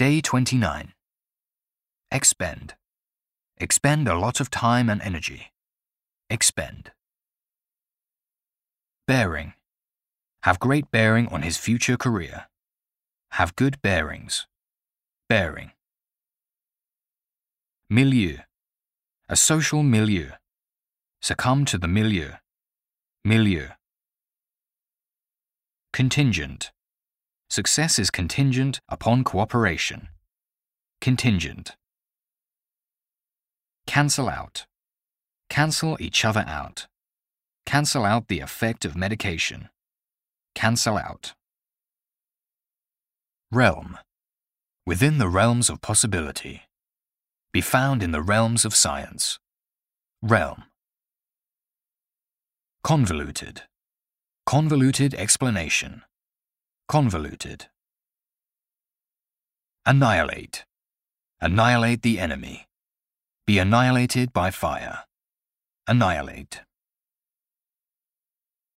Day 29. Expend. Expend a lot of time and energy. Expend. Bearing. Have great bearing on his future career. Have good bearings. Bearing. Milieu. A social milieu. Succumb to the milieu. Milieu. Contingent. Success is contingent upon cooperation. Contingent. Cancel out. Cancel each other out. Cancel out the effect of medication. Cancel out. Realm. Within the realms of possibility. Be found in the realms of science. Realm. Convoluted. Convoluted explanation. Convoluted. Annihilate. Annihilate the enemy. Be annihilated by fire. Annihilate.